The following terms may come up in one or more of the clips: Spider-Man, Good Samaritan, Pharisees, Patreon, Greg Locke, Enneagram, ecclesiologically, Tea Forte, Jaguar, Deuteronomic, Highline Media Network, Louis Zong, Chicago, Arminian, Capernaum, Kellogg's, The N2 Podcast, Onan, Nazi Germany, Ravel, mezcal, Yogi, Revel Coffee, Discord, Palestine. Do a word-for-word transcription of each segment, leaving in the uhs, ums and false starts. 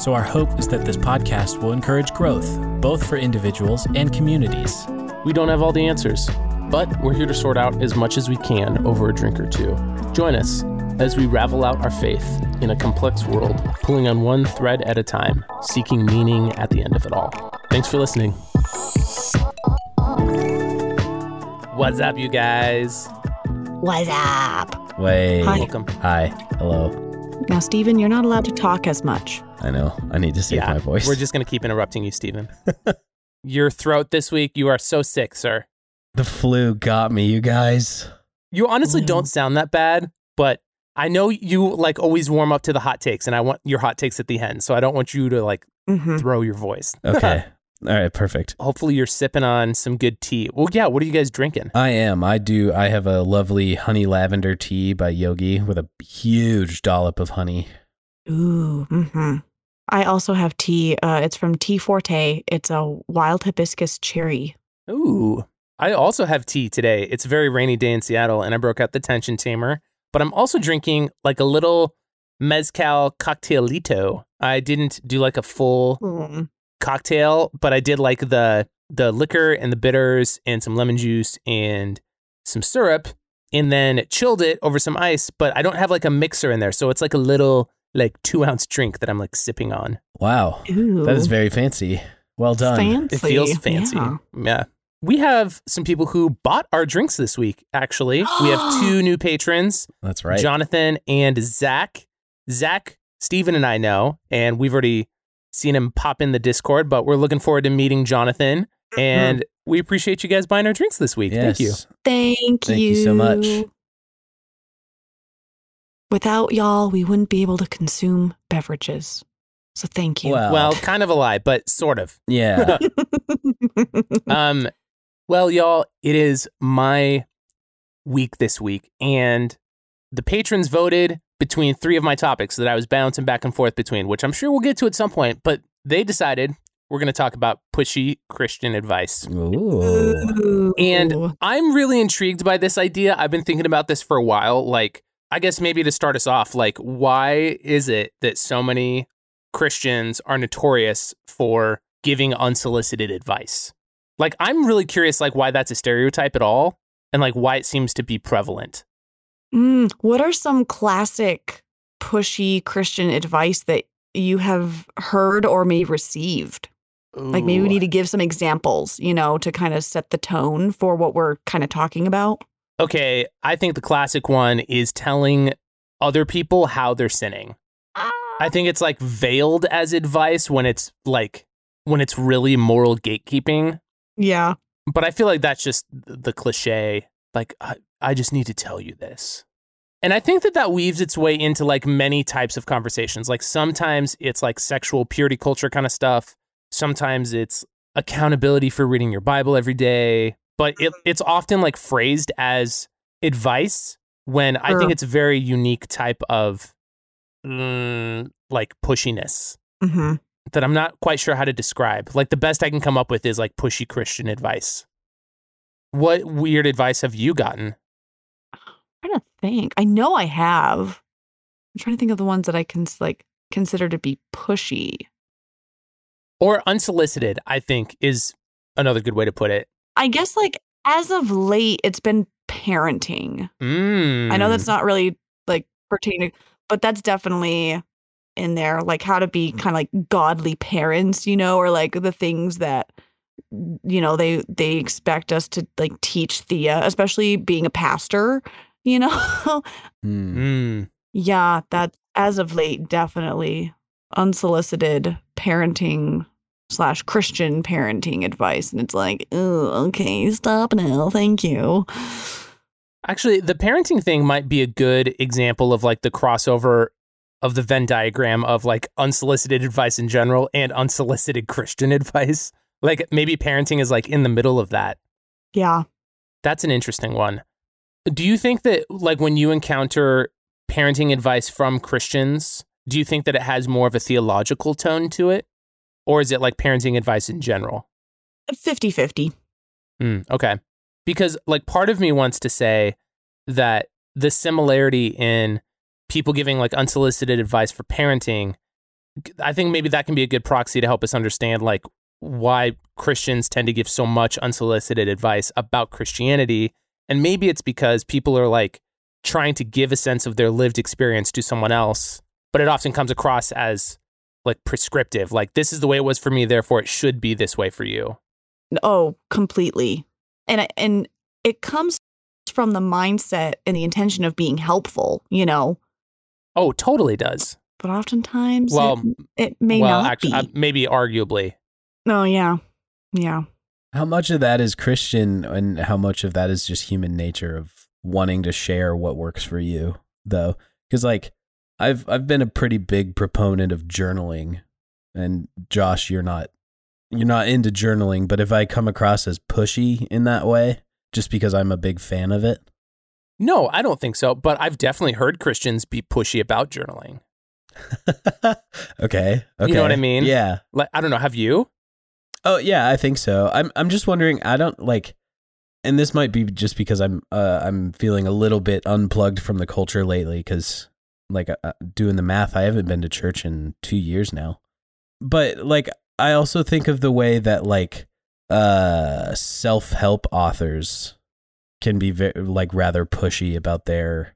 so our hope is that this podcast will encourage growth, both for individuals and communities. We don't have all the answers, but we're here to sort out as much as we can over a drink or two. Join us as we ravel out our faith in a complex world, pulling on one thread at a time, seeking meaning at the end of it all. Thanks for listening. What's up, you guys? What's up? Wait. Hi. Welcome. Hi. Hello. Now, Steven, you're not allowed to talk as much. I know. I need to save yeah, my voice. We're just going to keep interrupting you, Steven. Your throat this week, you are so sick, sir. The flu got me, you guys. You honestly mm. don't sound that bad, but I know you like always warm up to the hot takes, and I want your hot takes at the end, so I don't want you to like mm-hmm. throw your voice. Okay. All right, perfect. Hopefully you're sipping on some good tea. Well, yeah, what are you guys drinking? I am. I do. I have a lovely honey lavender tea by Yogi with a huge dollop of honey. Ooh, mm-hmm. I also have tea. Uh, it's from Tea Forte. It's a wild hibiscus cherry. Ooh. I also have tea today. It's a very rainy day in Seattle, and I broke out the tension tamer. But I'm also drinking like a little mezcal cocktailito. I didn't do like a full... Mm. cocktail, but I did like the the liquor and the bitters and some lemon juice and some syrup, and then chilled it over some ice, but I don't have like a mixer in there, so it's like a little like two ounce drink that I'm like sipping on. Wow. Ooh. That is very fancy. Well done. Fancy. It feels fancy. Yeah. yeah. We have some people who bought our drinks this week, actually. We have two new patrons. That's right. Jonathan and Zach. Zach, Steven and I know, and we've already seen him pop in the Discord, but we're looking forward to meeting Jonathan. And mm-hmm. we appreciate you guys buying our drinks this week. Yes. Thank you. Thank, Thank you. you so much. Without y'all, we wouldn't be able to consume beverages. So thank you. Well, well kind of a lie, but sort of. Yeah. um. Well, y'all, it is my week this week. And the patrons voted between three of my topics that I was bouncing back and forth between, which I'm sure we'll get to at some point, but they decided we're going to talk about pushy Christian advice. Ooh. And I'm really intrigued by this idea. I've been thinking about this for a while. Like, I guess maybe to start us off, like, why is it that so many Christians are notorious for giving unsolicited advice? Like, I'm really curious, like, why that's a stereotype at all and, like, why it seems to be prevalent. Mm, what are some classic pushy Christian advice that you have heard or may received? Ooh. Like maybe we need to give some examples, you know, to kind of set the tone for what we're kind of talking about. Okay. I think the classic one is telling other people how they're sinning. I think it's like veiled as advice when it's like, when it's really moral gatekeeping. Yeah. But I feel like that's just the cliche. Like, I, I just need to tell you this. And I think that that weaves its way into like many types of conversations. Like sometimes it's like sexual purity culture kind of stuff. Sometimes it's accountability for reading your Bible every day. But it, it's often like phrased as advice when I think it's a very unique type of mm, like pushiness mm-hmm. that I'm not quite sure how to describe. Like the best I can come up with is like pushy Christian advice. What weird advice have you gotten? I'm trying to think. I know I have. I'm trying to think of the ones that I can like consider to be pushy. Or unsolicited, I think, is another good way to put it. I guess like as of late, it's been parenting. Mm. I know that's not really like pertaining, but that's definitely in there. Like how to be kind of like godly parents, you know, or like the things that... you know, they they expect us to like teach Thea, especially being a pastor, you know? mm-hmm. Yeah, that as of late, definitely unsolicited parenting slash Christian parenting advice. And it's like, oh, okay, stop now. Thank you. Actually, the parenting thing might be a good example of like the crossover of the Venn diagram of like unsolicited advice in general and unsolicited Christian advice. Like maybe parenting is like in the middle of that. Yeah. That's an interesting one. Do you think that like when you encounter parenting advice from Christians, do you think that it has more of a theological tone to it? Or is it like parenting advice in general? fifty-fifty. Mm, okay. Because like part of me wants to say that the similarity in people giving like unsolicited advice for parenting, I think maybe that can be a good proxy to help us understand like why Christians tend to give so much unsolicited advice about Christianity. And maybe it's because people are like trying to give a sense of their lived experience to someone else, but it often comes across as like prescriptive, like this is the way it was for me, therefore it should be this way for you. Oh, completely. And, and it comes from the mindset and the intention of being helpful, you know? Oh, totally does. But oftentimes well, it, it may well, not actually, be. Uh, maybe arguably. Oh, yeah. Yeah. How much of that is Christian and how much of that is just human nature of wanting to share what works for you, though? Because, like, I've I've been a pretty big proponent of journaling. And, Josh, you're not you're not into journaling, but if I come across as pushy in that way, just because I'm a big fan of it? No, I don't think so. But I've definitely heard Christians be pushy about journaling. okay, okay. You know what I mean? Yeah. Like, I don't know. Have you? Oh yeah, I think so. I'm I'm just wondering, I don't like, and this might be just because I'm uh, I'm feeling a little bit unplugged from the culture lately cuz like uh, doing the math, I haven't been to church in two years now. But like I also think of the way that like uh self-help authors can be very, like rather pushy about their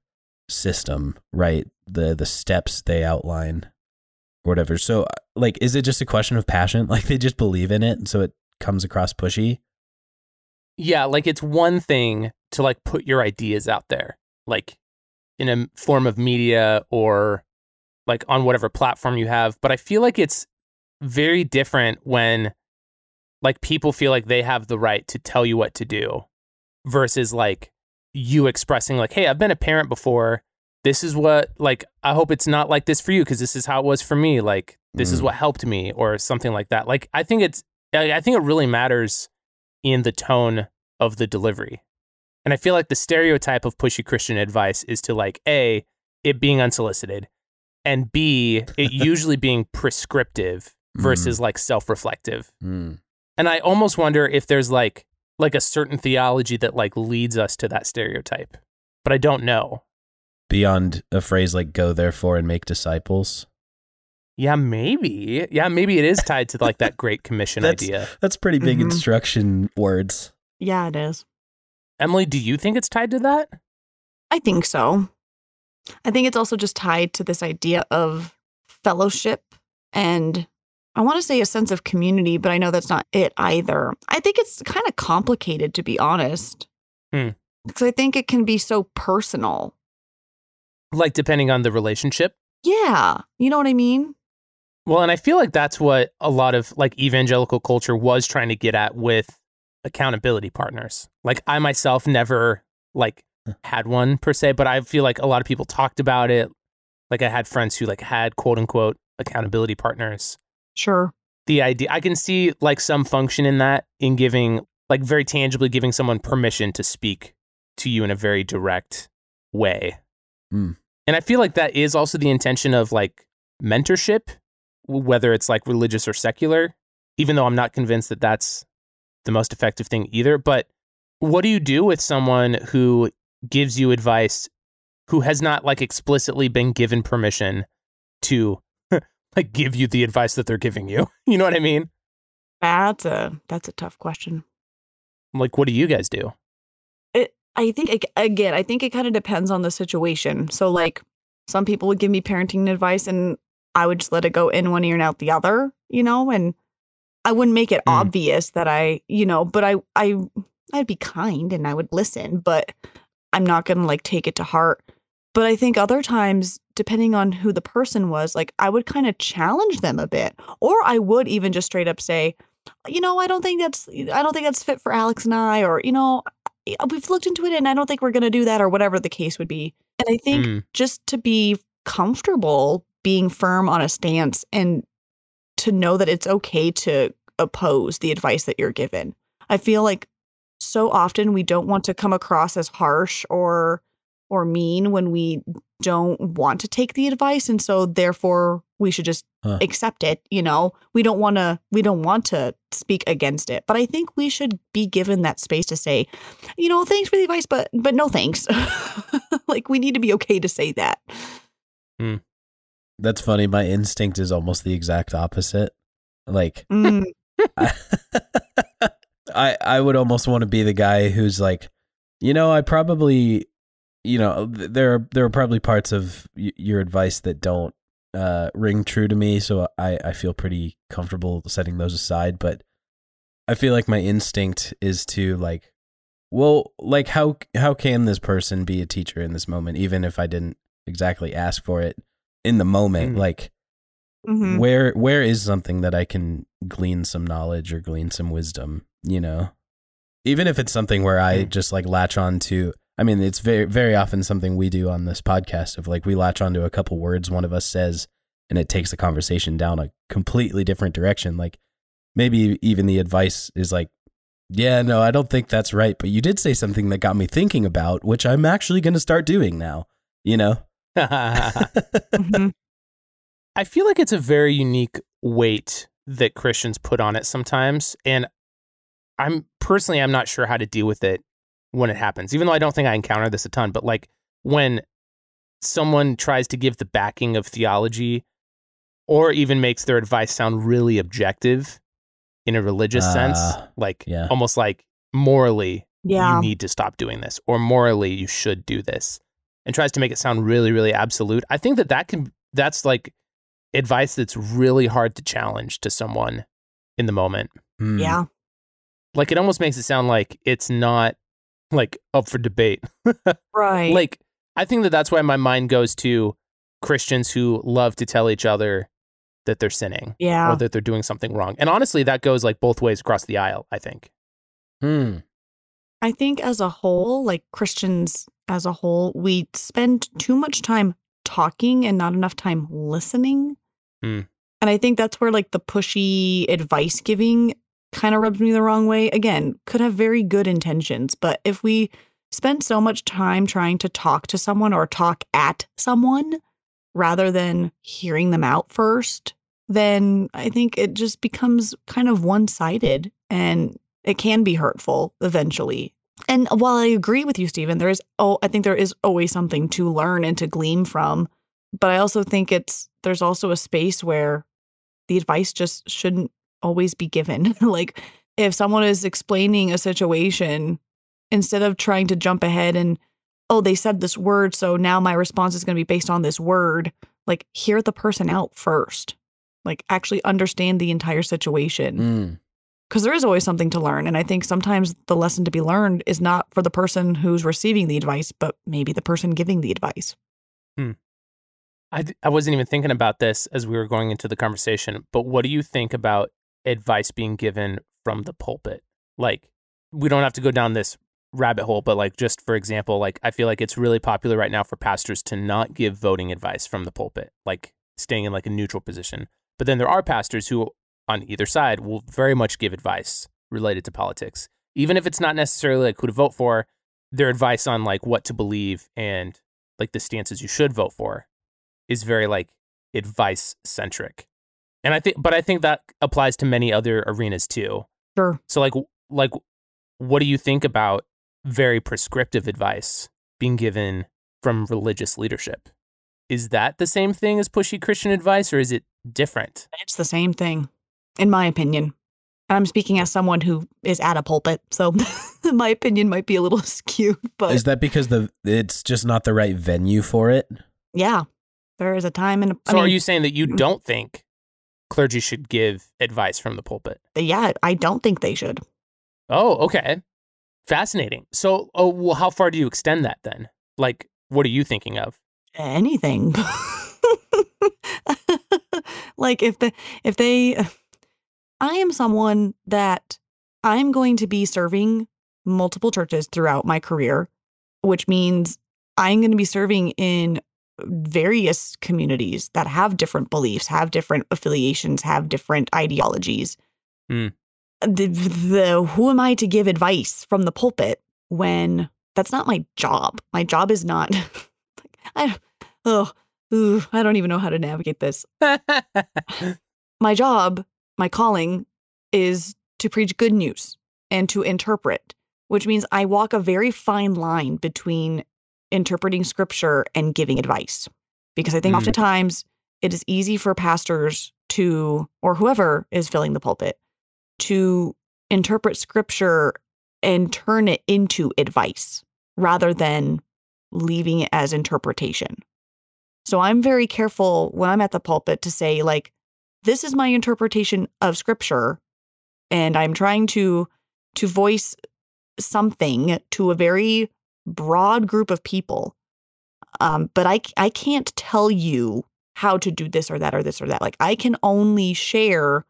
system, right? The the steps they outline. Whatever. So like, is it just a question of passion? Like they just believe in it. And so it comes across pushy. Yeah. Like it's one thing to like put your ideas out there, like in a form of media or like on whatever platform you have. But I feel like it's very different when like people feel like they have the right to tell you what to do versus like you expressing like, hey, I've been a parent before. This is what, like, I hope it's not like this for you because this is how it was for me. Like, this mm. is what helped me or something like that. Like, I think it's, I think it really matters in the tone of the delivery. And I feel like the stereotype of pushy Christian advice is to like, A, it being unsolicited and B, it usually being prescriptive versus mm. like self-reflective. Mm. And I almost wonder if there's like, like a certain theology that like leads us to that stereotype, but I don't know. Beyond a phrase like go therefore and make disciples. Yeah, maybe. Yeah, maybe it is tied to like that Great Commission that's, idea. That's pretty big mm-hmm. instruction words. Yeah, it is. Emily, do you think it's tied to that? I think so. I think it's also just tied to this idea of fellowship and I want to say a sense of community, but I know that's not it either. I think it's kind of complicated, to be honest. Hmm. Because I think it can be so personal. Like, depending on the relationship? Yeah. You know what I mean? Well, and I feel like that's what a lot of, like, evangelical culture was trying to get at with accountability partners. Like, I myself never, like, had one, per se, but I feel like a lot of people talked about it. Like, I had friends who, like, had, quote-unquote, accountability partners. Sure. The idea, I can see, like, some function in that, in giving, like, very tangibly giving someone permission to speak to you in a very direct way. Mm. And I feel like that is also the intention of like mentorship, whether it's like religious or secular, even though I'm not convinced that that's the most effective thing either. But what do you do with someone who gives you advice who has not like explicitly been given permission to like give you the advice that they're giving you? You know what I mean? That's a that's a tough question. Like, what do you guys do? I think, again, I think it kind of depends on the situation. So, like, some people would give me parenting advice and I would just let it go in one ear and out the other, you know, and I wouldn't make it mm. obvious that I, you know, but I, I, I'd be kind and I would listen, but I'm not going to, like, take it to heart. But I think other times, depending on who the person was, like, I would kind of challenge them a bit, or I would even just straight up say, you know, I don't think that's, I don't think that's fit for Alex and I, or, you know, we've looked into it and I don't think we're going to do that or whatever the case would be. And I think mm. just to be comfortable being firm on a stance and to know that it's okay to oppose the advice that you're given. I feel like so often we don't want to come across as harsh or or mean when we don't want to take the advice, and so therefore we should just huh. accept it. You know, we don't want to we don't want to speak against it, but I think we should be given that space to say, you know, thanks for the advice, but but no thanks. Like, we need to be okay to say that. Mm. That's funny. My instinct is almost the exact opposite. Like, mm. I, I I would almost want to be the guy who's like, you know, I probably. You know, there are, there are probably parts of y- your advice that don't uh, ring true to me, so I, I feel pretty comfortable setting those aside. But I feel like my instinct is to like, well, like how how can this person be a teacher in this moment, even if I didn't exactly ask for it in the moment? Mm-hmm. Like, mm-hmm. where where is something that I can glean some knowledge or glean some wisdom? You know, even if it's something where I mm-hmm. just like latch on to. I mean, it's very, very often something we do on this podcast of like, we latch onto a couple words one of us says, and it takes the conversation down a completely different direction. Like, maybe even the advice is like, yeah, no, I don't think that's right, but you did say something that got me thinking about, which I'm actually going to start doing now, you know? mm-hmm. I feel like it's a very unique weight that Christians put on it sometimes. And I'm personally, I'm not sure how to deal with it when it happens, even though I don't think I encounter this a ton, but like when someone tries to give the backing of theology or even makes their advice sound really objective in a religious uh, sense, like yeah. almost like morally yeah. you need to stop doing this, or morally you should do this, and tries to make it sound really, really absolute. I think that that can, that's like advice that's really hard to challenge to someone in the moment. Mm. Yeah. Like, it almost makes it sound like it's not like up for debate. Right. Like, I think that that's why my mind goes to Christians who love to tell each other that they're sinning yeah. or that they're doing something wrong. And honestly, that goes like both ways across the aisle, I think. Hmm. I think as a whole, like Christians as a whole, we spend too much time talking and not enough time listening. Mm. And I think that's where like the pushy advice giving kind of rubs me the wrong way. Again, could have very good intentions, but if we spend so much time trying to talk to someone or talk at someone rather than hearing them out first, then I think it just becomes kind of one-sided, and it can be hurtful eventually. And while I agree with you, Stephen, there is, oh, I think there is always something to learn and to glean from, but I also think it's, there's also a space where the advice just shouldn't always be given. Like, if someone is explaining a situation, instead of trying to jump ahead and, oh, they said this word, so now my response is going to be based on this word, like, hear the person out first. Like, actually understand the entire situation. Because mm. there is always something to learn. And I think sometimes the lesson to be learned is not for the person who's receiving the advice, but maybe the person giving the advice. Mm. I, th- I wasn't even thinking about this as we were going into the conversation, but what do you think about advice being given from the pulpit? Like, we don't have to go down this rabbit hole, but like, just for example, like, I feel like it's really popular right now for pastors to not give voting advice from the pulpit, like staying in like a neutral position. But then there are pastors who on either side will very much give advice related to politics, even if it's not necessarily like who to vote for, their advice on like what to believe and like the stances you should vote for is very like advice centric. And I think, but I think that applies to many other arenas too. Sure. So like, like, what do you think about very prescriptive advice being given from religious leadership? Is that the same thing as pushy Christian advice, or is it different? It's the same thing, in my opinion. And I'm speaking as someone who is at a pulpit, so my opinion might be a little skewed. But is that because the it's just not the right venue for it? Yeah, there is a time and. A, so I mean, are you saying that you don't think clergy should give advice from the pulpit? Yeah, I don't think they should. Oh, okay. Fascinating. So, oh, well, how far do you extend that then? Like, what are you thinking of? Anything. Like, if the if they, I am someone that I'm going to be serving multiple churches throughout my career, which means I'm going to be serving in various communities that have different beliefs, have different affiliations, have different ideologies. Mm. The, the who am I to give advice from the pulpit when that's not my job? My job is not. like, I oh, ooh, I don't even know how to navigate this. My job, my calling, is to preach good news and to interpret, which means I walk a very fine line between interpreting scripture and giving advice, because I think mm. oftentimes it is easy for pastors to, or whoever is filling the pulpit, to interpret scripture and turn it into advice rather than leaving it as interpretation. So I'm very careful when I'm at the pulpit to say, like, this is my interpretation of scripture, and I'm trying to to voice something to a very broad group of people. Um, but I, I can't tell you how to do this or that or this or that. Like, I can only share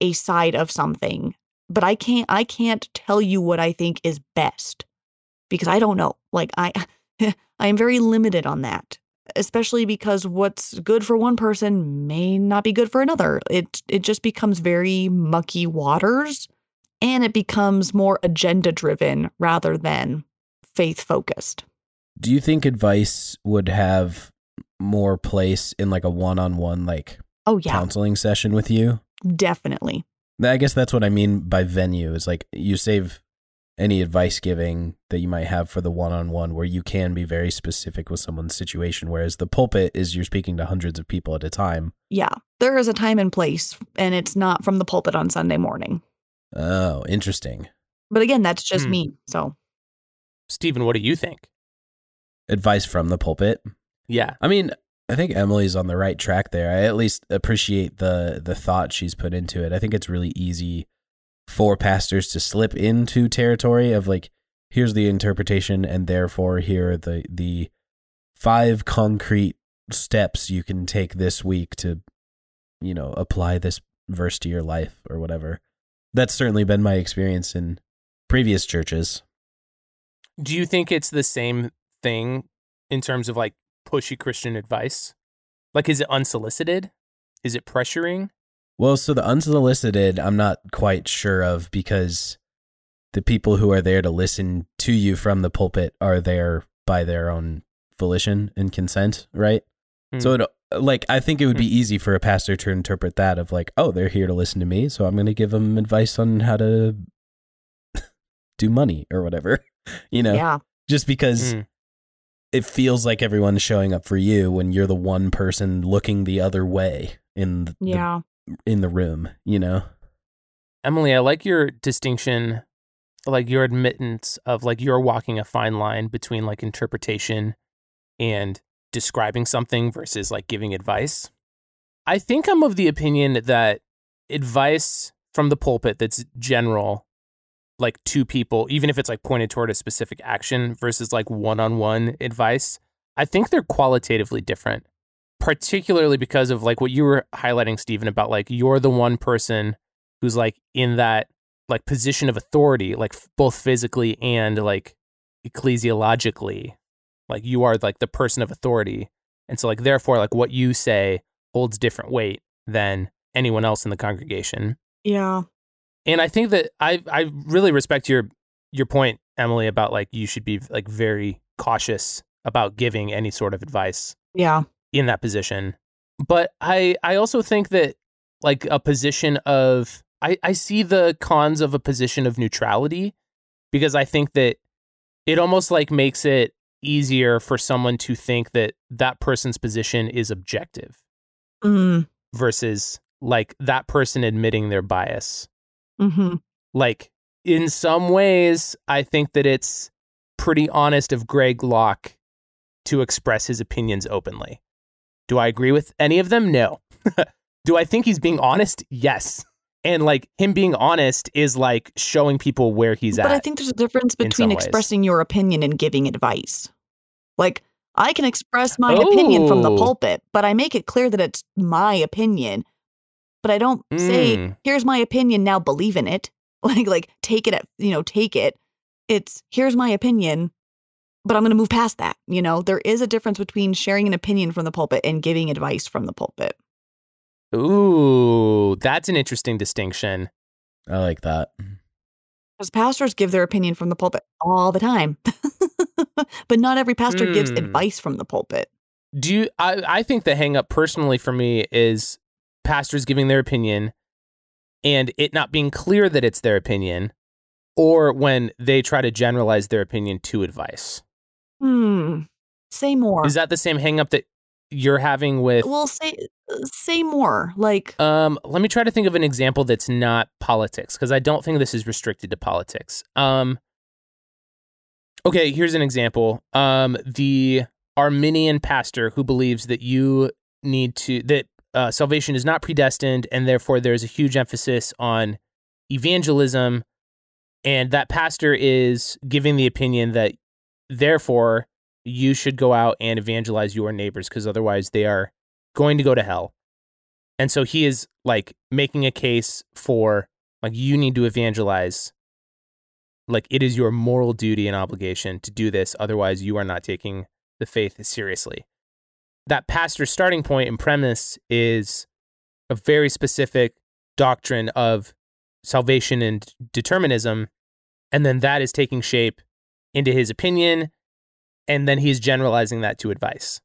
a side of something, but I can't, I can't tell you what I think is best, because I don't know. Like, I, I am very limited on that, especially because what's good for one person may not be good for another. It, it just becomes very mucky waters, and it becomes more agenda driven rather than faith focused. Do you think advice would have more place in like a one-on-one, like oh, yeah. counseling session with you? Definitely. I guess that's what I mean by venue, is like you save any advice giving that you might have for the one-on-one where you can be very specific with someone's situation, whereas the pulpit is you're speaking to hundreds of people at a time. Yeah, there is a time and place, and it's not from the pulpit on Sunday morning. Oh, interesting. But again, that's just hmm. me. So, Stephen, what do you think? Advice from the pulpit? Yeah. I mean, I think Emily's on the right track there. I at least appreciate the the thought she's put into it. I think it's really easy for pastors to slip into territory of like, here's the interpretation, and therefore here are the the five concrete steps you can take this week to, you know, apply this verse to your life or whatever. That's certainly been my experience in previous churches. Do you think it's the same thing in terms of like pushy Christian advice? Like, is it unsolicited? Is it pressuring? Well, so the unsolicited, I'm not quite sure of, because the people who are there to listen to you from the pulpit are there by their own volition and consent, right? Mm. So it Like, I think it would be easy for a pastor to interpret that of like, oh, they're here to listen to me, so I'm going to give them advice on how to do money or whatever, you know, yeah. just because mm. it feels like everyone's showing up for you when you're the one person looking the other way in the, yeah. the, in the room, you know. Emily, I like your distinction, like your admittance of like you're walking a fine line between like interpretation and describing something versus like giving advice. I think I'm of the opinion that advice from the pulpit that's general, like to people, even if it's like pointed toward a specific action versus like one-on-one advice, I think they're qualitatively different, particularly because of like what you were highlighting, Stephen, about like you're the one person who's like in that like position of authority, like both physically and like ecclesiologically. Like, you are, like, the person of authority. And so, like, therefore, like, what you say holds different weight than anyone else in the congregation. Yeah. And I think that I I really respect your your point, Emily, about, like, you should be, like, very cautious about giving any sort of advice. Yeah. In that position. But I, I also think that, like, a position of... I, I see the cons of a position of neutrality, because I think that it almost, like, makes it easier for someone to think that that person's position is objective mm. versus like that person admitting their bias. Mm-hmm. Like, in some ways, I think that it's pretty honest of Greg Locke to express his opinions openly. Do I agree with any of them? No. Do I think he's being honest? Yes. And like him being honest is like showing people where he's but at. But I think there's a difference between expressing ways. your opinion and giving advice. Like, I can express my oh. opinion from the pulpit, but I make it clear that it's my opinion. But I don't mm. say, here's my opinion, now believe in it. Like, like take it, at, you know, take it. It's, here's my opinion, but I'm going to move past that. You know, there is a difference between sharing an opinion from the pulpit and giving advice from the pulpit. Ooh, that's an interesting distinction. I like that. Because pastors give their opinion from the pulpit all the time. But not every pastor mm. gives advice from the pulpit. Do you, I, I think the hang up personally for me is pastors giving their opinion and it not being clear that it's their opinion, or when they try to generalize their opinion to advice. Hmm. Say more. Is that the same hang up that you're having with? Well, say say more. Like, um, let me try to think of an example that's not politics, because I don't think this is restricted to politics. Um, okay, here's an example. Um, the Arminian pastor who believes that you need to that uh, salvation is not predestined, and therefore there is a huge emphasis on evangelism, and that pastor is giving the opinion that therefore you should go out and evangelize your neighbors because otherwise they are going to go to hell. And so he is like making a case for like, you need to evangelize. Like, it is your moral duty and obligation to do this. Otherwise you are not taking the faith seriously. That pastor's starting point and premise is a very specific doctrine of salvation and determinism. And then that is taking shape into his opinion. And then he's generalizing that to advice.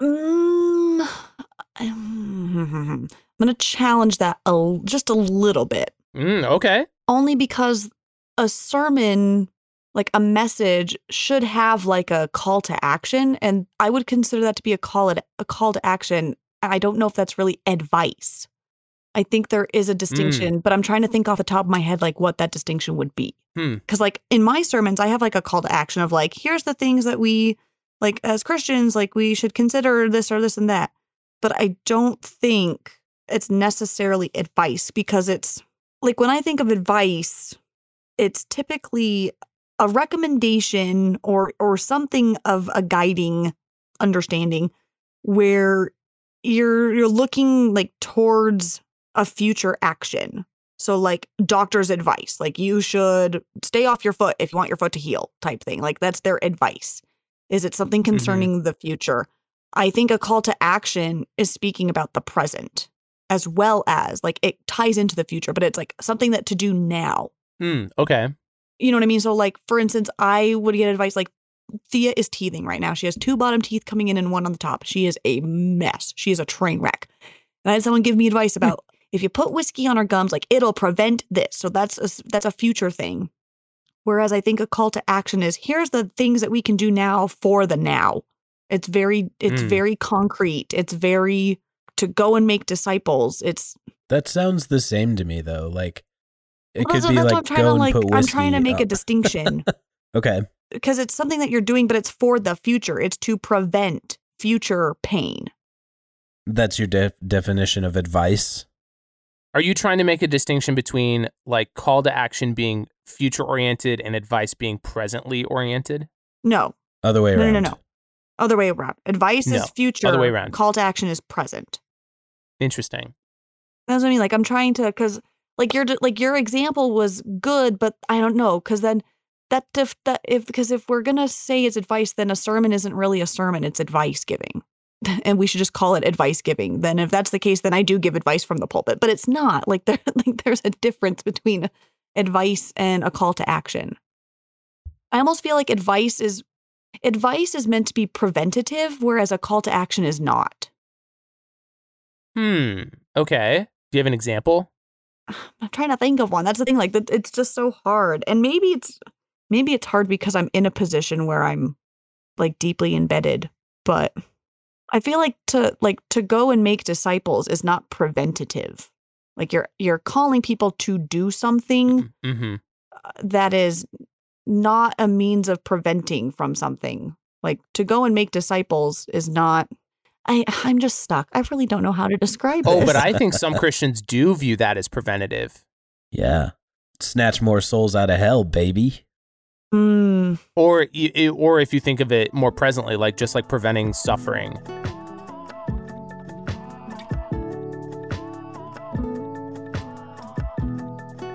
Um, I'm going to challenge that a, just a little bit. Mm, okay. Only because a sermon, like a message, should have like a call to action. And I would consider that to be a call, to, a call to action. I don't know if that's really advice. I think there is a distinction, mm. but I'm trying to think off the top of my head, like what that distinction would be. Because hmm. like in my sermons, I have like a call to action of like, here's the things that we like as Christians, like we should consider this or this and that. But I don't think it's necessarily advice, because it's like when I think of advice, it's typically a recommendation or or something of a guiding understanding where you're you're looking like towards a future action. So like doctor's advice, like you should stay off your foot if you want your foot to heal type thing. Like that's their advice. Is it something concerning mm-hmm. the future? I think a call to action is speaking about the present as well as like it ties into the future, but it's like something that to do now. Mm, okay. You know what I mean? So like, for instance, I would get advice like Thea is teething right now. She has two bottom teeth coming in and one on the top. She is a mess. She is a train wreck. And I had someone give me advice about if you put whiskey on her gums, like it'll prevent this. So that's a, that's a future thing. Whereas I think a call to action is here's the things that we can do now for the now. It's very it's mm. very concrete. It's very to go and make disciples. It's that sounds the same to me though. Like it well, could be like go to, and like, put whiskey. I'm trying to make up. a distinction. Okay. Because it's something that you're doing, but it's for the future. It's to prevent future pain. That's your def- definition of advice. Are you trying to make a distinction between like call to action being future oriented and advice being presently oriented? No. Other way around. No, no, no. Other way around. Advice no. is future. Other way around. Call to action is present. Interesting. That's what I mean. Like I'm trying to, because like your like your example was good, but I don't know, because then that if that if because if we're gonna say it's advice, then a sermon isn't really a sermon. It's advice giving. And we should just call it advice giving. Then if that's the case, then I do give advice from the pulpit. But it's not like, there, like there's a difference between advice and a call to action. I almost feel like advice is advice is meant to be preventative, whereas a call to action is not. Hmm. Okay. Do you have an example? I'm trying to think of one. That's the thing. Like it's just so hard. And maybe it's maybe it's hard because I'm in a position where I'm like deeply embedded, but I feel like to like to go and make disciples is not preventative. Like you're you're calling people to do something mm-hmm. that is not a means of preventing from something. Like to go and make disciples is not. I I'm just stuck. I really don't know how to describe it. Oh, but I think some Christians do view that as preventative. Yeah, snatch more souls out of hell, baby. Mm. Or or if you think of it more presently, like just like preventing suffering.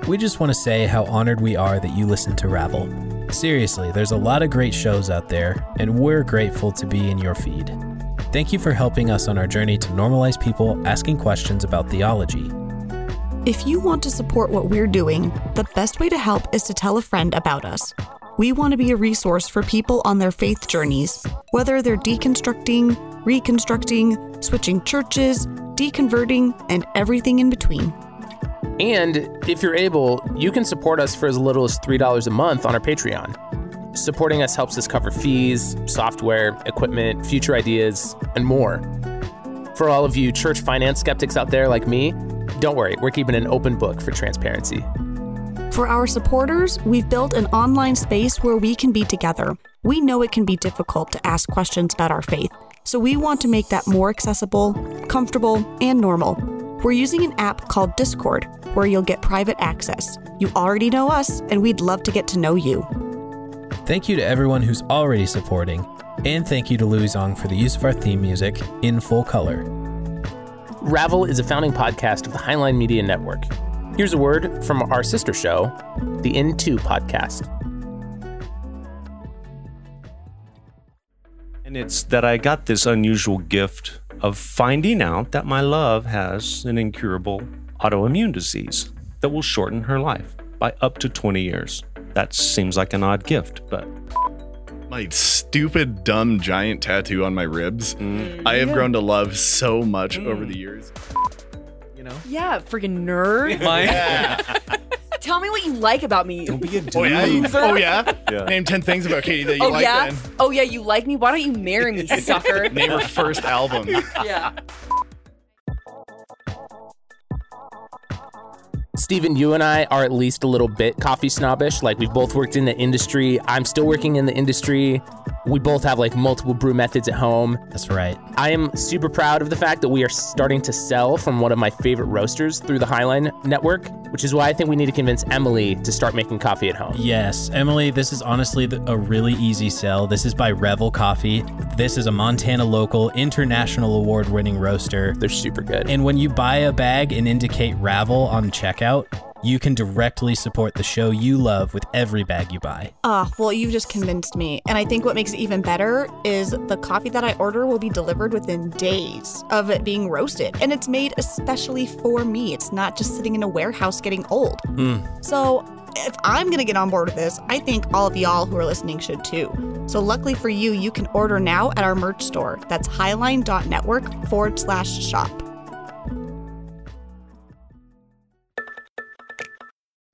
We just want to say how honored we are that you listen to Ravel. Seriously, there's a lot of great shows out there, and we're grateful to be in your feed. Thank you for helping us on our journey to normalize people asking questions about theology. If you want to support what we're doing, the best way to help is to tell a friend about us. We want to be a resource for people on their faith journeys, whether they're deconstructing, reconstructing, switching churches, deconverting, and everything in between. And if you're able, you can support us for as little as three dollars a month on our Patreon. Supporting us helps us cover fees, software, equipment, future ideas, and more. For all of you church finance skeptics out there like me, don't worry, we're keeping an open book for transparency. For our supporters, we've built an online space where we can be together. We know it can be difficult to ask questions about our faith, so we want to make that more accessible, comfortable, and normal. We're using an app called Discord, where you'll get private access. You already know us, and we'd love to get to know you. Thank you to everyone who's already supporting, and thank you to Louis Zong for the use of our theme music, In Full Color. Ravel is a founding podcast of the Highline Media Network. Here's a word from our sister show, The N two Podcast. And it's that I got this unusual gift of finding out that my love has an incurable autoimmune disease that will shorten her life by up to twenty years. That seems like an odd gift, but... My stupid, dumb, giant tattoo on my ribs, mm. I have yeah. grown to love so much mm. over the years. You know? Yeah, freaking nerd. Yeah. Tell me what you like about me. Don't be a dude. Oh, yeah? Oh, yeah? yeah. Name ten things about Katie that you oh, like, yeah? then. Oh, yeah, you like me? Why don't you marry me, sucker? Name her first album. Yeah. Steven, you and I are at least a little bit coffee snobbish. Like, we've both worked in the industry. I'm still working in the industry. We both have, like, multiple brew methods at home. That's right. I am super proud of the fact that we are starting to sell from one of my favorite roasters through the Highline Network, which is why I think we need to convince Emily to start making coffee at home. Yes. Emily, this is honestly a really easy sell. This is by Revel Coffee. This is a Montana local, international award-winning roaster. They're super good. And when you buy a bag and indicate Ravel on checkout, you can directly support the show you love with every bag you buy. Ah, oh, well, you've just convinced me. And I think what makes it even better is the coffee that I order will be delivered within days of it being roasted. And it's made especially for me. It's not just sitting in a warehouse getting old. Mm. So if I'm going to get on board with this, I think all of y'all who are listening should too. So luckily for you, you can order now at our merch store. That's highline.network forward slash shop.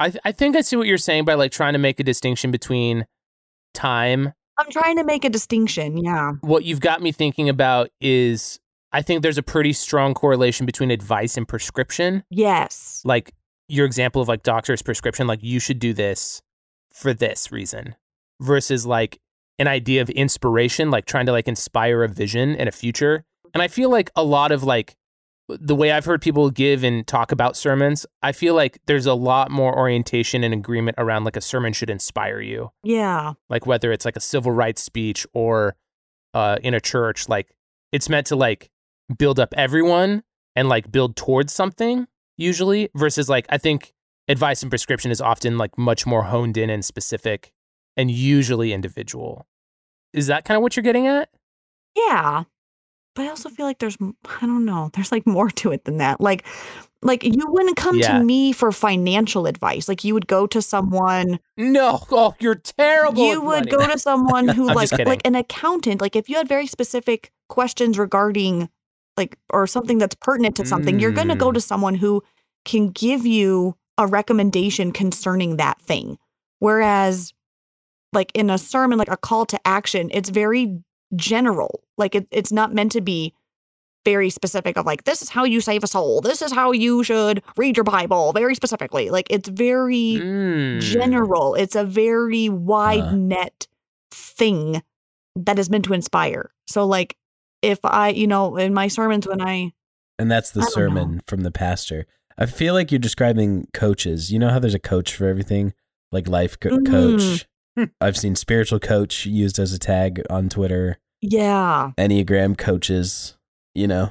I, th- I think I see what you're saying by, like, trying to make a distinction between time. I'm trying to make a distinction, yeah. What you've got me thinking about is I think there's a pretty strong correlation between advice and prescription. Yes. Like, your example of, like, doctor's prescription, like, you should do this for this reason versus, like, an idea of inspiration, like, trying to, like, inspire a vision and a future. And I feel like a lot of, like, the way I've heard people give and talk about sermons, I feel like there's a lot more orientation and agreement around, like, a sermon should inspire you. Yeah. Like, whether it's, like, a civil rights speech or uh, in a church, like, it's meant to, like, build up everyone and, like, build towards something usually versus, like, I think advice and prescription is often, like, much more honed in and specific and usually individual. Is that kind of what you're getting at? Yeah. But I also feel like there's, I don't know, there's like more to it than that. Like, like you wouldn't come yeah. to me for financial advice. Like you would go to someone. No, oh, you're terrible. You would money. go to someone who like, like an accountant. Like if you had very specific questions regarding like, or something that's pertinent to something, mm. you're going to go to someone who can give you a recommendation concerning that thing. Whereas like in a sermon, like a call to action, it's very general. Like it, it's not meant to be very specific of like, this is how you save a soul. This is how you should read your Bible very specifically. Like it's very mm. general. It's a very wide uh. net thing that is meant to inspire. So like if I, you know, in my sermons when I. And that's the sermon know. from the pastor. I feel like you're describing coaches. You know how there's a coach for everything? Like life co- mm. coach. I've seen spiritual coach used as a tag on Twitter. Yeah. Enneagram coaches, you know,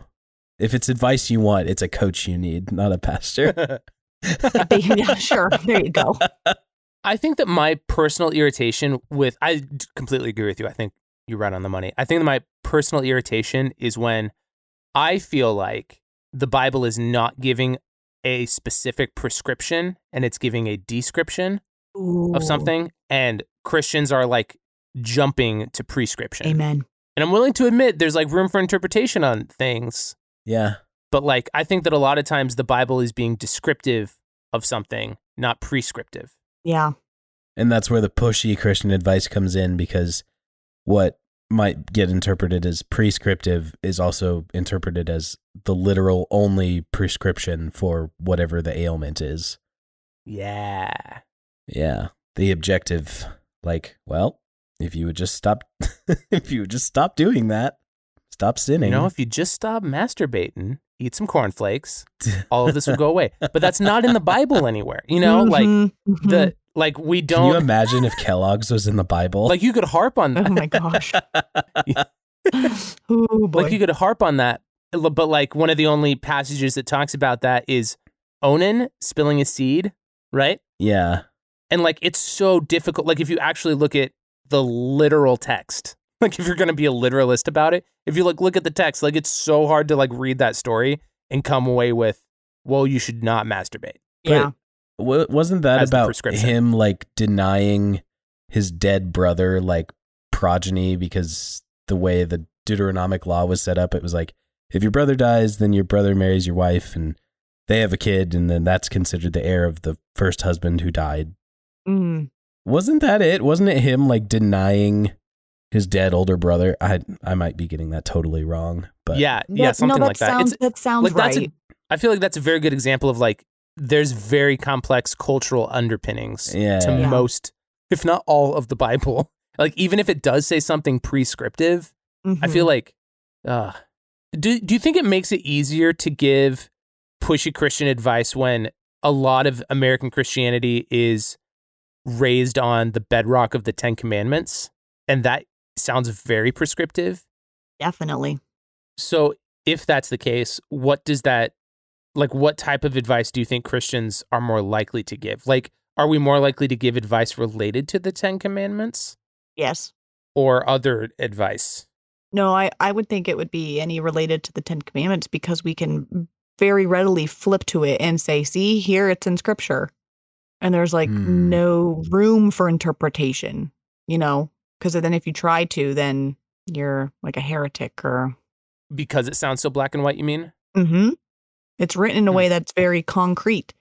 if it's advice you want, it's a coach you need, not a pastor. Yeah, sure. There you go. I think that my personal irritation with, I completely agree with you. I think you're right on the money. I think that my personal irritation is when I feel like the Bible is not giving a specific prescription and it's giving a description Ooh. Of something, and Christians are like jumping to prescription. Amen. And I'm willing to admit there's like room for interpretation on things. Yeah. But like, I think that a lot of times the Bible is being descriptive of something, not prescriptive. Yeah. And that's where the pushy Christian advice comes in, because what might get interpreted as prescriptive is also interpreted as the literal only prescription for whatever the ailment is. Yeah. Yeah. The objective, like, well, if you would just stop, if you would just stop doing that, stop sinning. You know, if you just stop masturbating, eat some cornflakes, all of this would go away. But that's not in the Bible anywhere. You know, mm-hmm, like mm-hmm. the like we don't. Can you imagine if Kellogg's was in the Bible? Like you could harp on that. Oh my gosh. Ooh, boy. Like you could harp on that. But like one of the only passages that talks about that is Onan spilling his seed, right? Yeah. And like it's so difficult. Like if you actually look at the literal text. Like if you're going to be a literalist about it, if you look look at the text, like it's so hard to like read that story and come away with, well, you should not masturbate. Yeah. But wasn't that about him like denying his dead brother like progeny, because the way the Deuteronomic law was set up, it was like if your brother dies, then your brother marries your wife and they have a kid, and then that's considered the heir of the first husband who died. Mm. Wasn't that it? Wasn't it him like denying his dead older brother? I I might be getting that totally wrong, but yeah, yeah, no, something no, that like sounds, that. It's, that sounds like, right. That's a, I feel like that's a very good example of like there's very complex cultural underpinnings yeah, to yeah. most, if not all, of the Bible. Like even if it does say something prescriptive, mm-hmm. I feel like, uh, do do you think it makes it easier to give pushy Christian advice when a lot of American Christianity is raised on the bedrock of the Ten Commandments, and that sounds very prescriptive? Definitely. So if that's the case, what does that, like, what type of advice do you think Christians are more likely to give? Like, are we more likely to give advice related to the Ten Commandments? Yes. Or other advice? No, I, I would think it would be any related to the Ten Commandments, because we can very readily flip to it and say, see, here it's in Scripture. And there's like hmm. no room for interpretation, you know? Because then if you try to, then you're like a heretic or... Because it sounds so black and white, you mean? Mm-hmm. It's written in a way that's very concrete.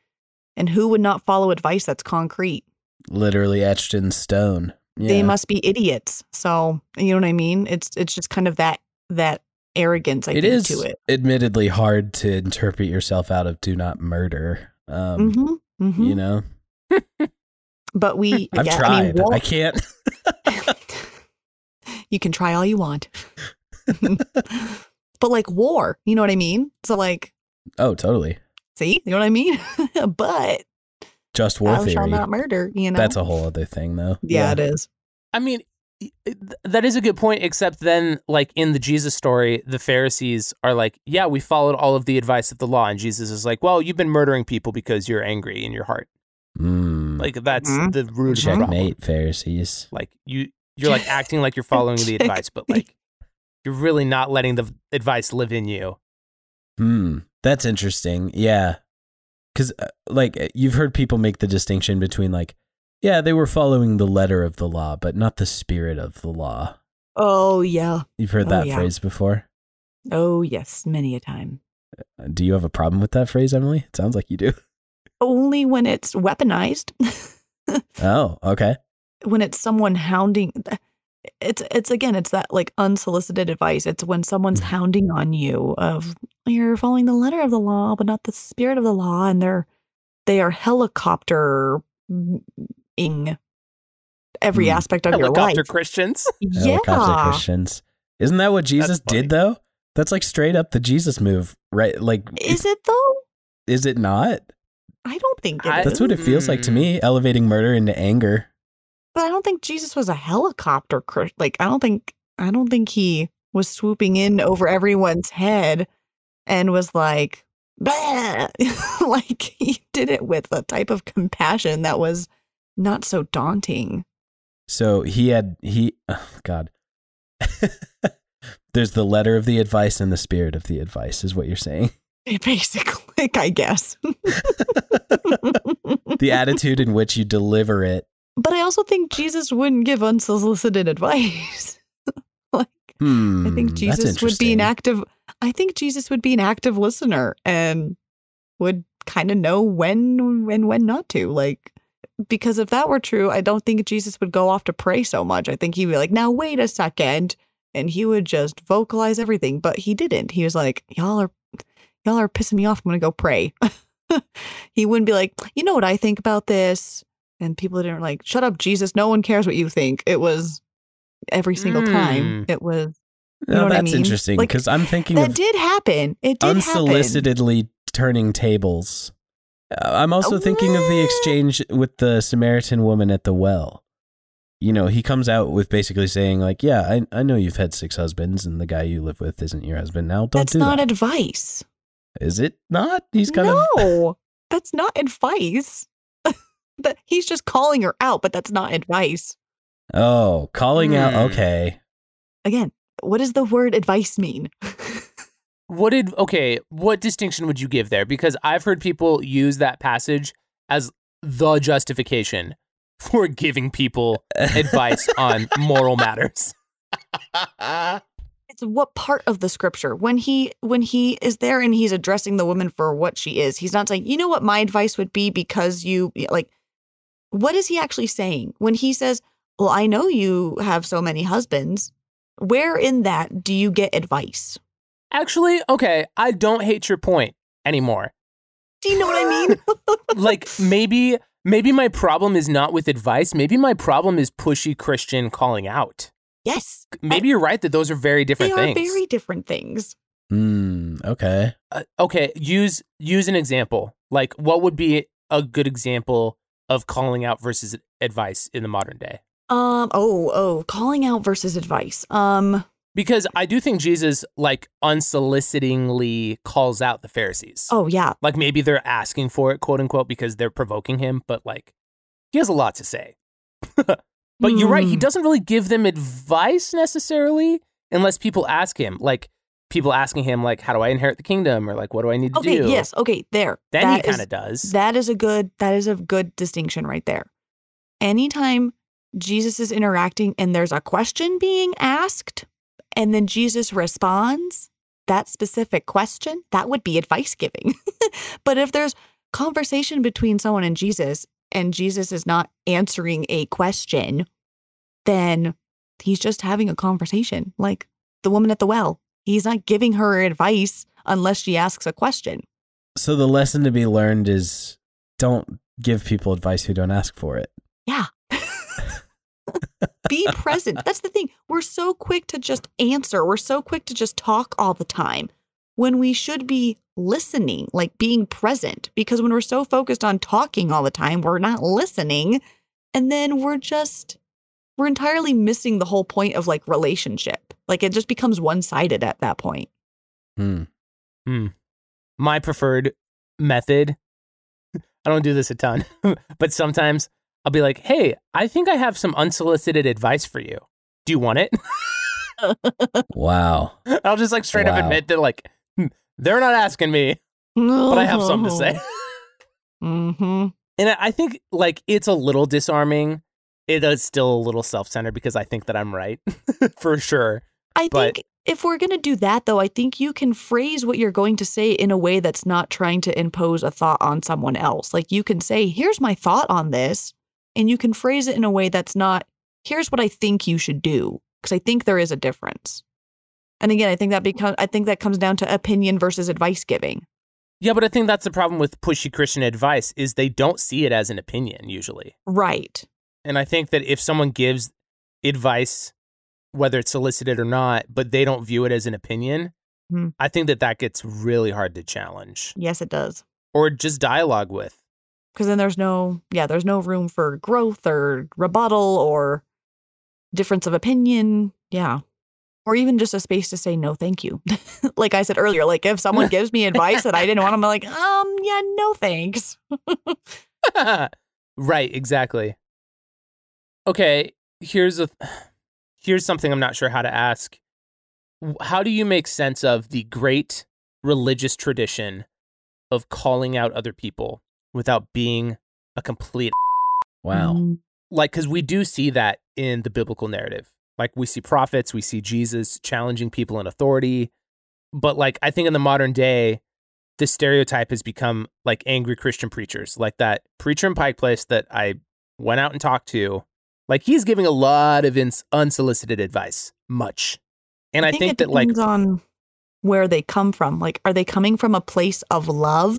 And who would not follow advice that's concrete? Literally etched in stone. Yeah. They must be idiots. So, you know what I mean? It's it's just kind of that that arrogance, I it think, is to it. It is admittedly hard to interpret yourself out of do not murder. Um, mm-hmm. Mm-hmm. You know? But we... I've yeah, tried. I, mean, we'll... I can't... You can try all you want. But like war, you know what I mean? So like... Oh, totally. See? You know what I mean? But... Just war theory. Thou shalt not murder, you know? That's a whole other thing, though. Yeah, yeah, it is. I mean, that is a good point, except then, like, in the Jesus story, the Pharisees are like, yeah, we followed all of the advice of the law. And Jesus is like, well, you've been murdering people because you're angry in your heart. Mm. Like, that's mm-hmm. the root of the problem. Checkmate, Pharisees. Like, you... You're like acting like you're following the advice, but like you're really not letting the advice live in you. Hmm. That's interesting. Yeah. Because uh, like you've heard people make the distinction between like, yeah, they were following the letter of the law, but not the spirit of the law. Oh, yeah. You've heard oh, that yeah. phrase before? Oh, yes. Many a time. Do you have a problem with that phrase, Emily? It sounds like you do. Only when it's weaponized. Oh, okay. When it's someone hounding, it's it's again, it's that like unsolicited advice. It's when someone's hounding on you of you're following the letter of the law, but not the spirit of the law, and they're they are helicoptering every mm. aspect of helicopter your life. Helicopter Christians, yeah. Helicopter Christians. Isn't that what Jesus did though? That's like straight up the Jesus move, right? Like, is it though? Is it not? I don't think it I, is. That's what it feels mm. like to me. Elevating murder into anger. But I don't think Jesus was a helicopter. Like, I don't think I don't think he was swooping in over everyone's head and was like, like he did it with a type of compassion that was not so daunting. So he had, he, oh God, there's the letter of the advice and the spirit of the advice is what you're saying. Basically, I guess. The attitude in which you deliver it. But I also think Jesus wouldn't give unsolicited advice. Like, hmm, I think Jesus would be an active, I think Jesus would be an active listener and would kind of know when and when, when not to. Like, because if that were true, I don't think Jesus would go off to pray so much. I think he'd be like, now, wait a second. And he would just vocalize everything. But he didn't. He was like, y'all are y'all are pissing me off. I'm going to go pray. He wouldn't be like, you know what I think about this? And people didn't like, shut up, Jesus. No one cares what you think. It was every single mm. time. It was. You no, know that's I mean? Interesting because like, I'm thinking that of did happen. It did unsolicitedly happen. Turning tables. Uh, I'm also what? thinking of the exchange with the Samaritan woman at the well. You know, he comes out with basically saying like, yeah, I, I know you've had six husbands and the guy you live with isn't your husband now. Don't that's do not that. Advice. Is it not? He's kind no, of No, that's not advice. That he's just calling her out, but that's not advice. Oh, calling mm. out. Okay. Again, what does the word advice mean? What did okay? What distinction would you give there? Because I've heard people use that passage as the justification for giving people advice on moral matters. It's what part of the scripture when he when he is there and he's addressing the woman for what she is. He's not saying, you know what my advice would be because you like. What is he actually saying when he says, well, I know you have so many husbands? Where in that do you get advice? Actually, okay, I don't hate your point anymore. Do you know what I mean? Like, maybe maybe my problem is not with advice. Maybe my problem is pushy Christian calling out. Yes. Maybe I, you're right that those are very different they things. They are very different things. Mm, okay. Uh, okay, use use an example. Like, what would be a good example of calling out versus advice in the modern day? Um. Oh, oh, calling out versus advice. Um. Because I do think Jesus, like, unsolicitingly calls out the Pharisees. Oh, yeah. Like, maybe they're asking for it, quote unquote, because they're provoking him. But, like, he has a lot to say. But mm. you're right. He doesn't really give them advice necessarily unless people ask him. Like, people asking him, like, how do I inherit the kingdom? Or, like, what do I need to okay, do? Okay, yes. Okay, there. Then that he kind of does. That is a good, that is a good distinction right there. Anytime Jesus is interacting and there's a question being asked, and then Jesus responds that specific question, that would be advice giving. But if there's conversation between someone and Jesus and Jesus is not answering a question, then he's just having a conversation like the woman at the well. He's not giving her advice unless she asks a question. So the lesson to be learned is don't give people advice who don't ask for it. Yeah. Be present. That's the thing. We're so quick to just answer. We're so quick to just talk all the time when we should be listening, like being present. Because when we're so focused on talking all the time, we're not listening. And then we're just, we're entirely missing the whole point of like relationship. Like it just becomes one-sided at that point. Hmm. Hmm. My preferred method. I don't do this a ton, but sometimes I'll be like, hey, I think I have some unsolicited advice for you. Do you want it? Wow. I'll just like straight wow. up admit that like, they're not asking me, but I have something to say. Mm-hmm. And I think like it's a little disarming. It is still a little self-centered because I think that I'm right for sure. I but... think if we're going to do that, though, I think you can phrase what you're going to say in a way that's not trying to impose a thought on someone else. Like you can say, here's my thought on this. And you can phrase it in a way that's not, here's what I think you should do. Because I think there is a difference. And again, I think that becomes, I think that comes down to opinion versus advice giving. Yeah, but I think that's the problem with pushy Christian advice is they don't see it as an opinion usually. Right. And I think that if someone gives advice, whether it's solicited or not, but they don't view it as an opinion, mm-hmm. I think that that gets really hard to challenge. Yes, it does. Or just dialogue with. Because then there's no, yeah, there's no room for growth or rebuttal or difference of opinion. Yeah. Or even just a space to say, no, thank you. Like I said earlier, like if someone gives me advice that I didn't want, I'm like, um, yeah, no, thanks. Right. Exactly. okay, here's a here's something I'm not sure how to ask. How do you make sense of the great religious tradition of calling out other people without being a complete wow? Mm. Like, because we do see that in the biblical narrative. Like, we see prophets, we see Jesus challenging people in authority. But, like, I think in the modern day, this stereotype has become, like, angry Christian preachers. Like, that preacher in Pike Place that I went out and talked to, like, he's giving a lot of ins- unsolicited advice. Much. And I, I think, think it that, like... depends on where they come from. Like, are they coming from a place of love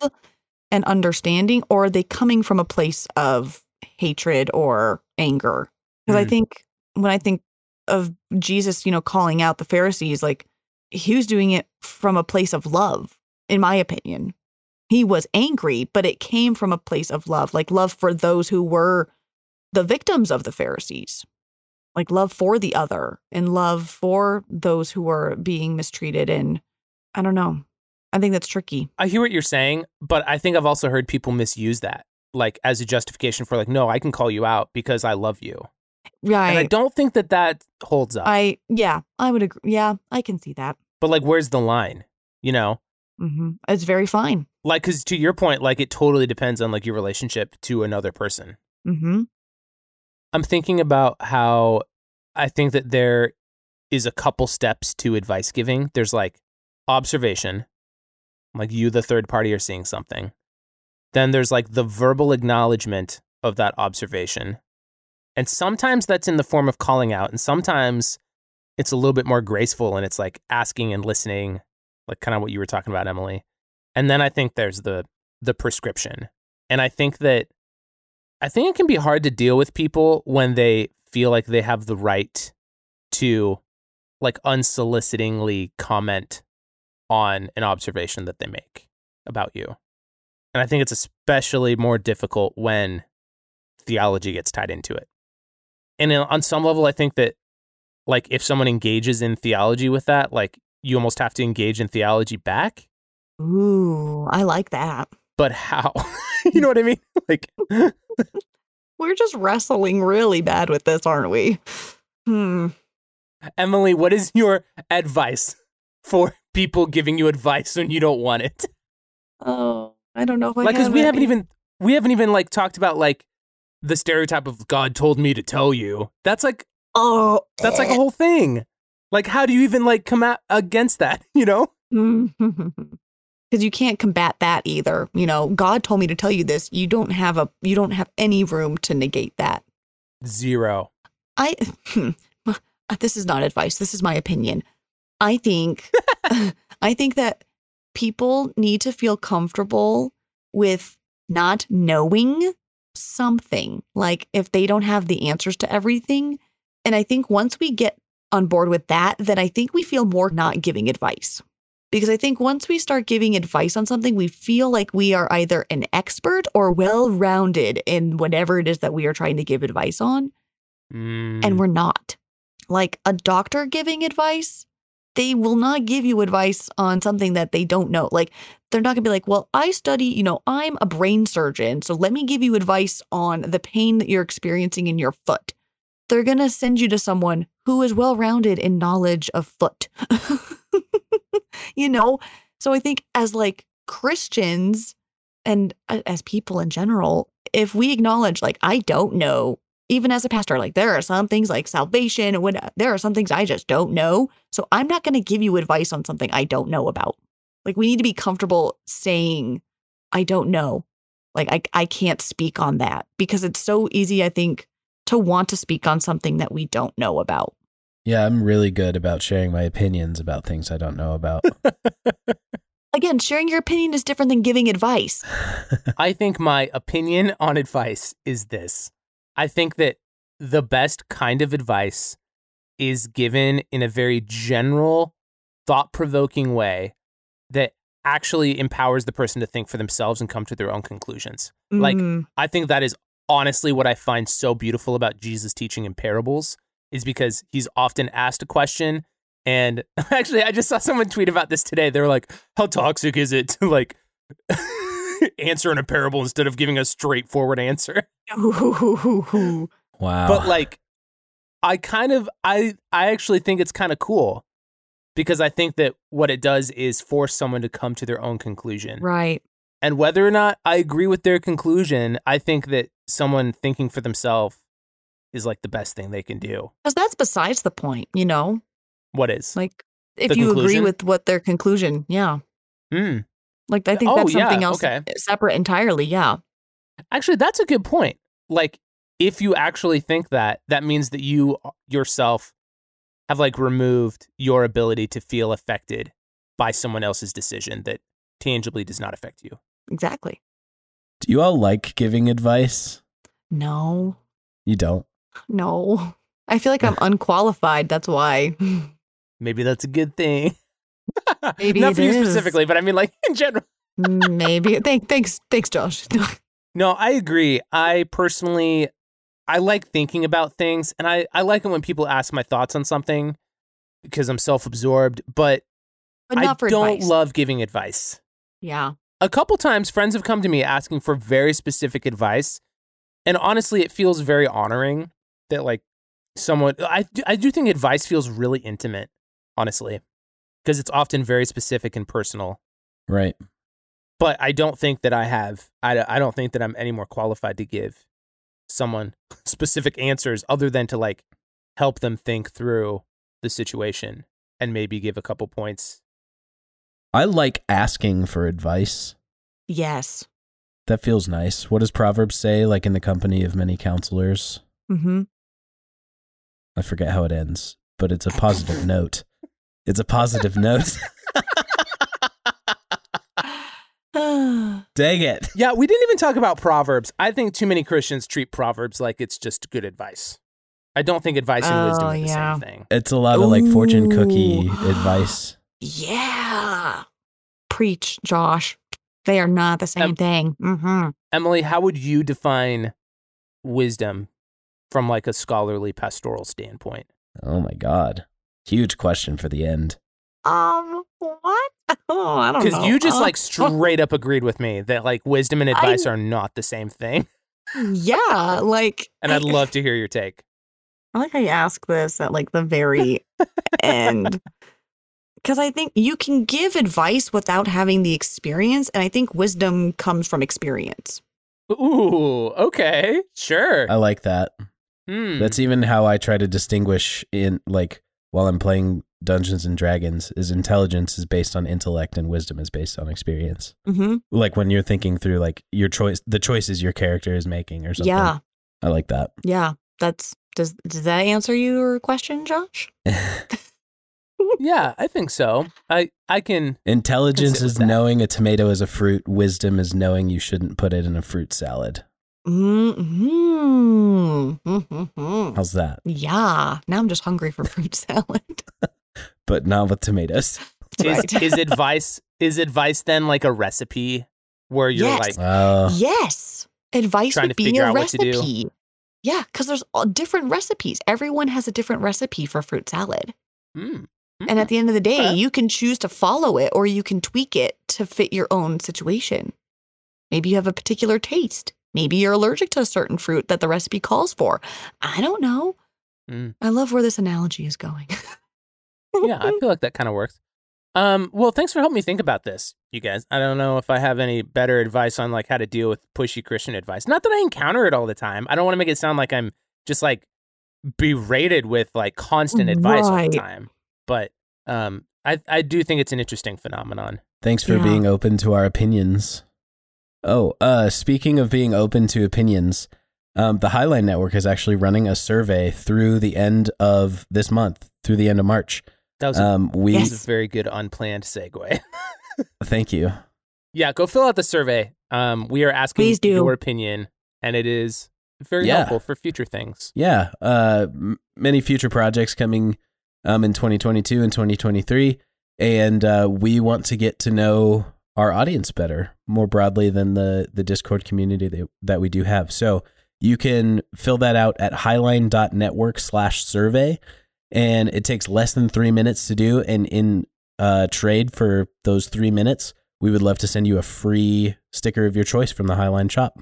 and understanding, or are they coming from a place of hatred or anger? Because mm. I think, when I think of Jesus, you know, calling out the Pharisees, like, he was doing it from a place of love, in my opinion. He was angry, but it came from a place of love, like love for those who were the victims of the Pharisees, like love for the other and love for those who were being mistreated. And I don't know. I think that's tricky. I hear what you're saying, but I think I've also heard people misuse that, like, as a justification for, like, no, I can call you out because I love you. Right. And I don't think that that holds up. I, yeah, I would agree. Yeah, I can see that. But, like, where's the line, you know? Mm-hmm. It's very fine. Like, because to your point, like, it totally depends on, like, your relationship to another person. Mm-hmm. I'm thinking about how I think that there is a couple steps to advice giving. There's, like, observation, like you, the third party, are seeing something. Then there's, like, the verbal acknowledgement of that observation. And sometimes that's in the form of calling out, and sometimes it's a little bit more graceful, and it's like asking and listening, like kind of what you were talking about, Emily. And then I think there's the the prescription. And I think that I think it can be hard to deal with people when they feel like they have the right to, like, unsolicitingly comment on an observation that they make about you. And I think it's especially more difficult when theology gets tied into it. And on some level, I think that, like, if someone engages in theology with that, like, you almost have to engage in theology back. Ooh, I like that. But how? You know what I mean? Like, we're just wrestling really bad with this, aren't we? Hmm. Emily, what is your advice for people giving you advice when you don't want it? Oh, I don't know. If I like, because we haven't even we haven't even like talked about, like, the stereotype of God told me to tell you. That's like, oh, that's like a whole thing. Like, how do you even, like, come out against that, you know? Because you can't combat that either. You know, God told me to tell you this. You don't have a, you don't have any room to negate that. Zero. I, hmm, this is not advice. This is my opinion. I think, I think that people need to feel comfortable with not knowing something, like if they don't have the answers to everything. And I think once we get on board with that, then I think we feel more not giving advice, because I think once we start giving advice on something, we feel like we are either an expert or well-rounded in whatever it is that we are trying to give advice on. Mm. And we're not. Like a doctor giving advice, they will not give you advice on something that they don't know. Like, they're not going to be like, well, I study, you know, I'm a brain surgeon, so let me give you advice on the pain that you're experiencing in your foot. They're going to send you to someone who is well-rounded in knowledge of foot, you know? So I think as, like, Christians and as people in general, if we acknowledge, like, I don't know, even as a pastor, like, there are some things like salvation, and when, there are some things I just don't know. So I'm not going to give you advice on something I don't know about. Like, we need to be comfortable saying, I don't know. Like, I, I can't speak on that, because it's so easy, I think, to want to speak on something that we don't know about. Yeah, I'm really good about sharing my opinions about things I don't know about. Again, sharing your opinion is different than giving advice. I think my opinion on advice is this. I think that the best kind of advice is given in a very general, thought-provoking way that actually empowers the person to think for themselves and come to their own conclusions. Mm. Like, I think that is honestly what I find so beautiful about Jesus' teaching in parables, is because he's often asked a question. And actually, I just saw someone tweet about this today. They were like, how toxic is it to, like, answer in a parable instead of giving a straightforward answer? Ooh, Wow. But like, I kind of, I, I actually think it's kind of cool because I think that what it does is force someone to come to their own conclusion. Right. And whether or not I agree with their conclusion, I think that someone thinking for themselves is like the best thing they can do. Because that's besides the point, you know? What is? Like, if you conclusion? agree with what their conclusion, yeah. Mm. Like, I think oh, that's something yeah. else okay. separate entirely, yeah. Actually, that's a good point. Like, if you actually think that, that means that you yourself have, like, removed your ability to feel affected by someone else's decision that tangibly does not affect you. Exactly. Do you all like giving advice? No. You don't? No. I feel like I'm unqualified, that's why. Maybe that's a good thing. Maybe Not for you is. specifically, but I mean, like, in general. Maybe. Thank, thanks, thanks, Josh. No, I agree. I personally, I like thinking about things, and I, I like it when people ask my thoughts on something because I'm self-absorbed, but, but I don't advice. love giving advice. Yeah. A couple times, friends have come to me asking for very specific advice, and honestly, it feels very honoring that, like, someone, I do, I do think advice feels really intimate, honestly, because it's often very specific and personal. Right. But I don't think that I have, I, I don't think that I'm any more qualified to give someone specific answers other than to, like, help them think through the situation and maybe give a couple points. I like asking for advice. Yes. That feels nice. What does Proverbs say? Like, in the company of many counselors? Mm-hmm. I forget how it ends, but it's a positive note. It's a positive note. Dang it. Yeah, we didn't even talk about Proverbs. I think too many Christians treat Proverbs like it's just good advice. I don't think advice and oh, wisdom are the yeah. same thing. It's a lot Ooh. of, like, fortune cookie advice. Yeah. Preach, Josh. They are not the same em- thing. Mm-hmm. Emily, how would you define wisdom from, like, a scholarly pastoral standpoint? Oh my God. Huge question for the end. Um, what? Oh, I don't know. Because you just, uh, like, straight up agreed with me that, like, wisdom and advice I, are not the same thing. Yeah, like... And I'd I, love to hear your take. I like how you ask this at, like, the very end. Because I think you can give advice without having the experience, and I think wisdom comes from experience. Ooh, okay, sure. I like that. Mm. That's even how I try to distinguish in, like, while I'm playing Dungeons and Dragons, is intelligence is based on intellect and wisdom is based on experience. Mm-hmm. Like, when you're thinking through, like, your choice, the choices your character is making or something. Yeah. I like that. Yeah. That's, does, does that answer your question, Josh? Yeah, I think so. I, I can. Intelligence is knowing a tomato is a fruit. Wisdom is knowing you shouldn't put it in a fruit salad. Mm-hmm. Mm-hmm. How's that? Yeah. Now I'm just hungry for fruit salad. But not with tomatoes. Right. Is, is advice is advice then like a recipe where you're yes. like, uh, yes, advice would be a recipe. Yeah, because there's all different recipes. Everyone has a different recipe for fruit salad. Mm. Mm-hmm. And at the end of the day, uh, you can choose to follow it or you can tweak it to fit your own situation. Maybe you have a particular taste. Maybe you're allergic to a certain fruit that the recipe calls for. I don't know. Mm. I love where this analogy is going. Yeah, I feel like that kind of works. Um, well, thanks for helping me think about this, you guys. I don't know if I have any better advice on, like, how to deal with pushy Christian advice. Not that I encounter it all the time. I don't want to make it sound like I'm just, like, berated with, like, constant advice right. all the time. But um, I, I do think it's an interesting phenomenon. Thanks for yeah. being open to our opinions. Oh, uh, speaking of being open to opinions, um, the Highline Network is actually running a survey through the end of this month, through the end of March. That was, um, we, yes. that was a very good unplanned segue. Thank you. Yeah, go fill out the survey. Um, we are asking your opinion, and it is very yeah. helpful for future things. Yeah, uh, m- many future projects coming um, in twenty twenty-two and twenty twenty-three, and uh, we want to get to know our audience better, more broadly than the, the Discord community that, that we do have. So you can fill that out at highline.network slash survey. And it takes less than three minutes to do. And in uh, trade for those three minutes, we would love to send you a free sticker of your choice from the Highline shop.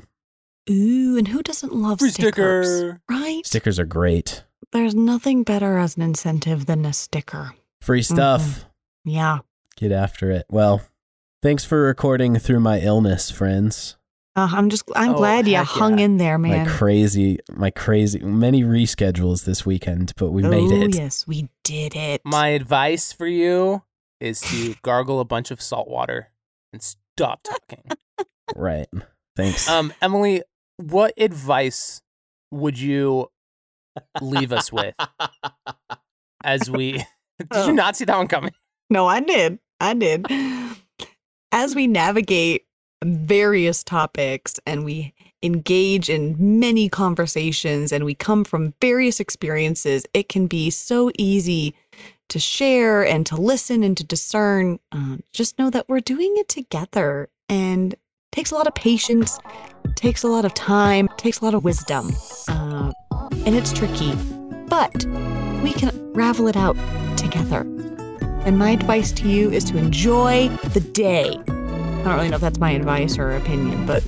Ooh, and who doesn't love Free stickers? Sticker. Right? Stickers are great. There's nothing better as an incentive than a sticker. Free stuff. Mm-hmm. Yeah. Get after it. Well, thanks for recording through my illness, friends. Uh, I'm just I'm oh, glad you hung yeah. in there, man. My crazy, my crazy, many reschedules this weekend, but we oh, made it. Oh, yes, we did it. My advice for you is to gargle a bunch of salt water and stop talking. Right. Thanks. Um, Emily, what advice would you leave us with as we... Did oh. you not see that one coming? No, I did. I did. As we navigate various topics and we engage in many conversations and we come from various experiences, it can be so easy to share and to listen and to discern. Uh, just know that we're doing it together, and it takes a lot of patience, takes a lot of time, takes a lot of wisdom, uh, and it's tricky, but we can ravel it out together. And my advice to you is to enjoy the day. I don't really know if that's my advice or opinion, but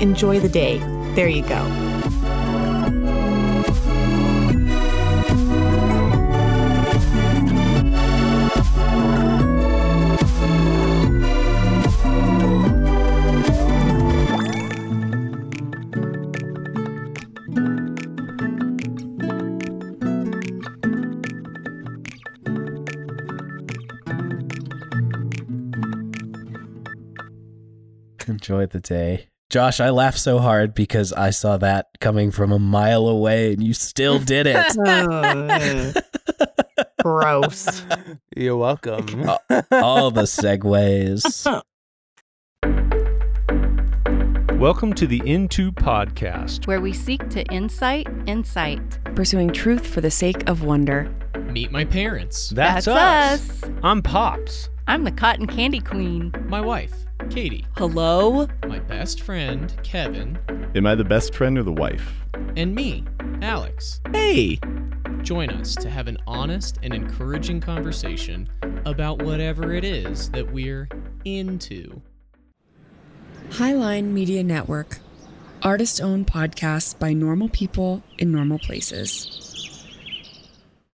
enjoy the day. There you go. Enjoy the day. Josh, I laughed so hard because I saw that coming from a mile away and you still did it. Oh, gross. You're welcome. all, all the segues. Welcome to the N two Podcast, where we seek to insight, insight. Pursuing truth for the sake of wonder. Meet my parents. That's, That's us. us. I'm Pops. I'm the cotton candy queen. My wife, Katie. Hello. My best friend, Kevin. Am I the best friend or the wife? And me, Alex. Hey. Join us to have an honest and encouraging conversation about whatever it is that we're into. Highline Media Network. Artist-owned podcasts by normal people in normal places.